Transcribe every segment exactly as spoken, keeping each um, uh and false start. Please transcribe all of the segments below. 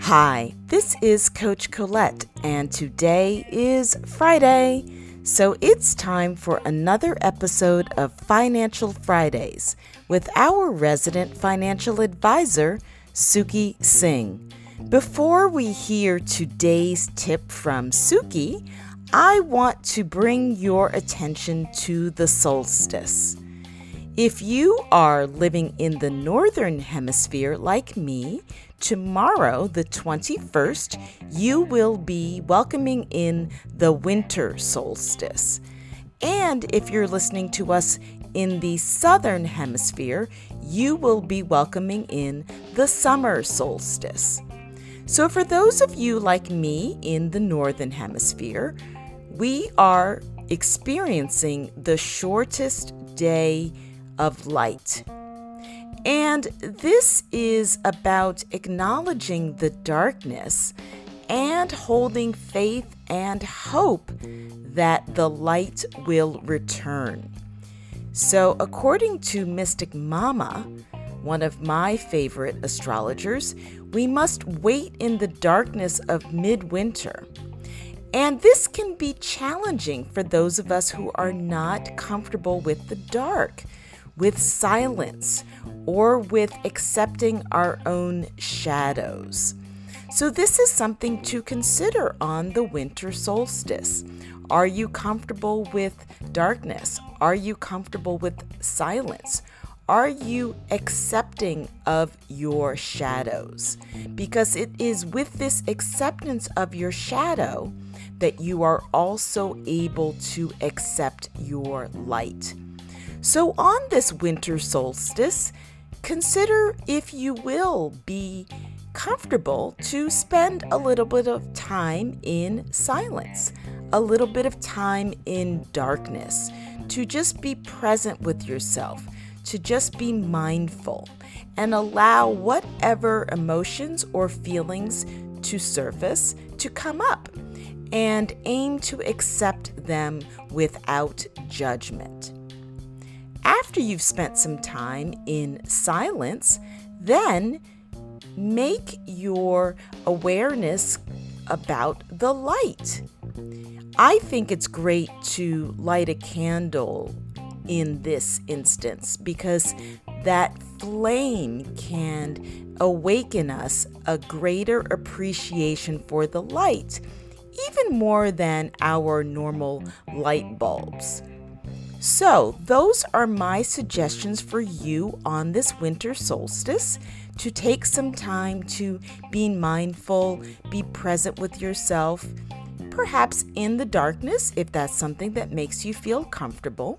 Hi, this is Coach Colette, and today is Friday, so it's time for another episode of Financial Fridays with our resident financial advisor, Suki Singh. Before we hear today's tip from Suki, I want to bring your attention to the solstice. If you are living in the Northern Hemisphere like me, tomorrow, the twenty-first, you will be welcoming in the winter solstice. And if you're listening to us in the Southern Hemisphere, you will be welcoming in the summer solstice. So for those of you like me in the Northern Hemisphere, we are experiencing the shortest day of light. And this is about acknowledging the darkness and holding faith and hope that the light will return. So according to Mystic Mama, one of my favorite astrologers, we must wait in the darkness of midwinter. And this can be challenging for those of us who are not comfortable with the dark, with silence, or with accepting our own shadows. So this is something to consider on the winter solstice. Are you comfortable with darkness? Are you comfortable with silence? Are you accepting of your shadows? Because it is with this acceptance of your shadow that you are also able to accept your light. So on this winter solstice, consider if you will be comfortable to spend a little bit of time in silence, a little bit of time in darkness, to just be present with yourself, to just be mindful and allow whatever emotions or feelings to surface, to come up, and aim to accept them without judgment. After you've spent some time in silence, then make your awareness about the light. I think it's great to light a candle in this instance because that flame can awaken us a greater appreciation for the light, even more than our normal light bulbs. So those are my suggestions for you on this winter solstice, to take some time to be mindful, be present with yourself, perhaps in the darkness if that's something that makes you feel comfortable.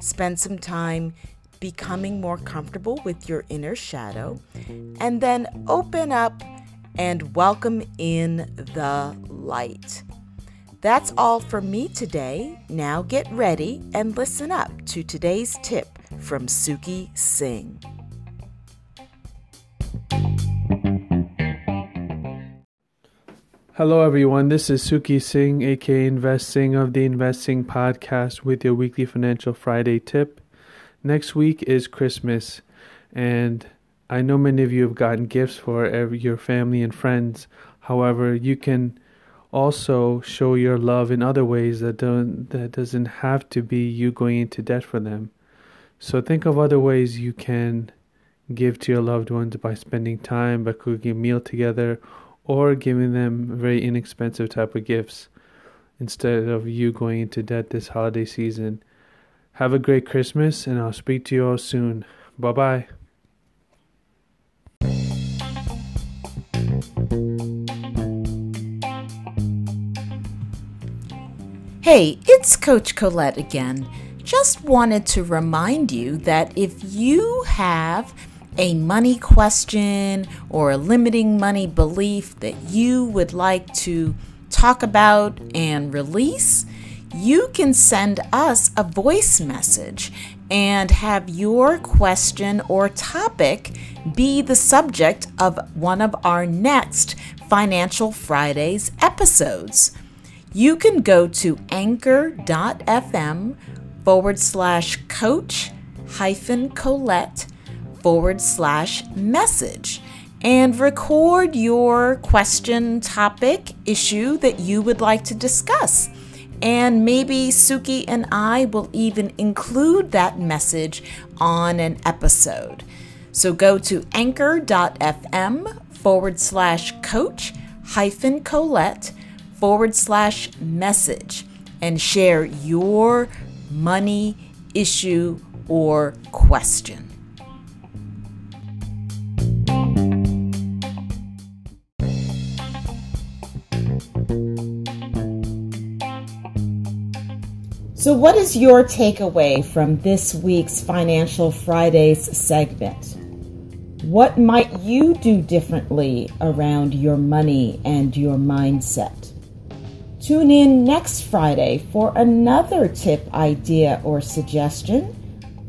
Spend some time becoming more comfortable with your inner shadow, and then open up and welcome in the light. That's all for me today. Now get ready and listen up to today's tip from Suki Singh. Hello everyone, this is Suki Singh, aka Invest Singh of the Invest Singh podcast, with your weekly Financial Friday tip. Next week is Christmas, and I know many of you have gotten gifts for every, your family and friends. However, you can also show your love in other ways that don't that doesn't have to be you going into debt for them. So think of other ways you can give to your loved ones by spending time, by cooking a meal together, or giving them very inexpensive type of gifts instead of you going into debt this holiday season. Have a great Christmas, and I'll speak to you all soon. Bye-bye. Hey, it's Coach Colette again. Just wanted to remind you that if you have a money question or a limiting money belief that you would like to talk about and release, you can send us a voice message and have your question or topic be the subject of one of our next Financial Fridays episodes. You can go to anchor dot f m forward slash coach hyphen Colette forward slash message and record your question, topic, issue that you would like to discuss. And maybe Suki and I will even include that message on an episode. So go to anchor.fm forward slash coach hyphen Colette forward slash message and share your money issue or question. So what is your takeaway from this week's Financial Fridays segment? What might you do differently around your money and your mindset? Tune in next Friday for another tip, idea, or suggestion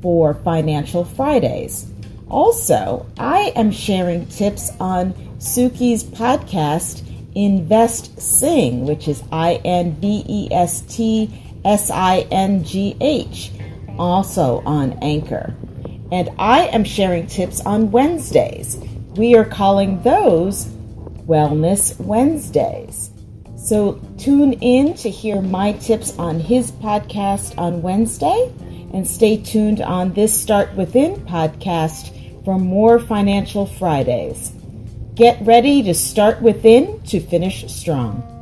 for Financial Fridays. Also, I am sharing tips on Suki's podcast, Invest Singh, which is I N V E S T S I N G H, also on Anchor. And I am sharing tips on Wednesdays. We are calling those Wellness Wednesdays. So tune in to hear my tips on his podcast on Wednesday, and stay tuned on this Start Within podcast for more Financial Fridays. Get ready to start within to finish strong.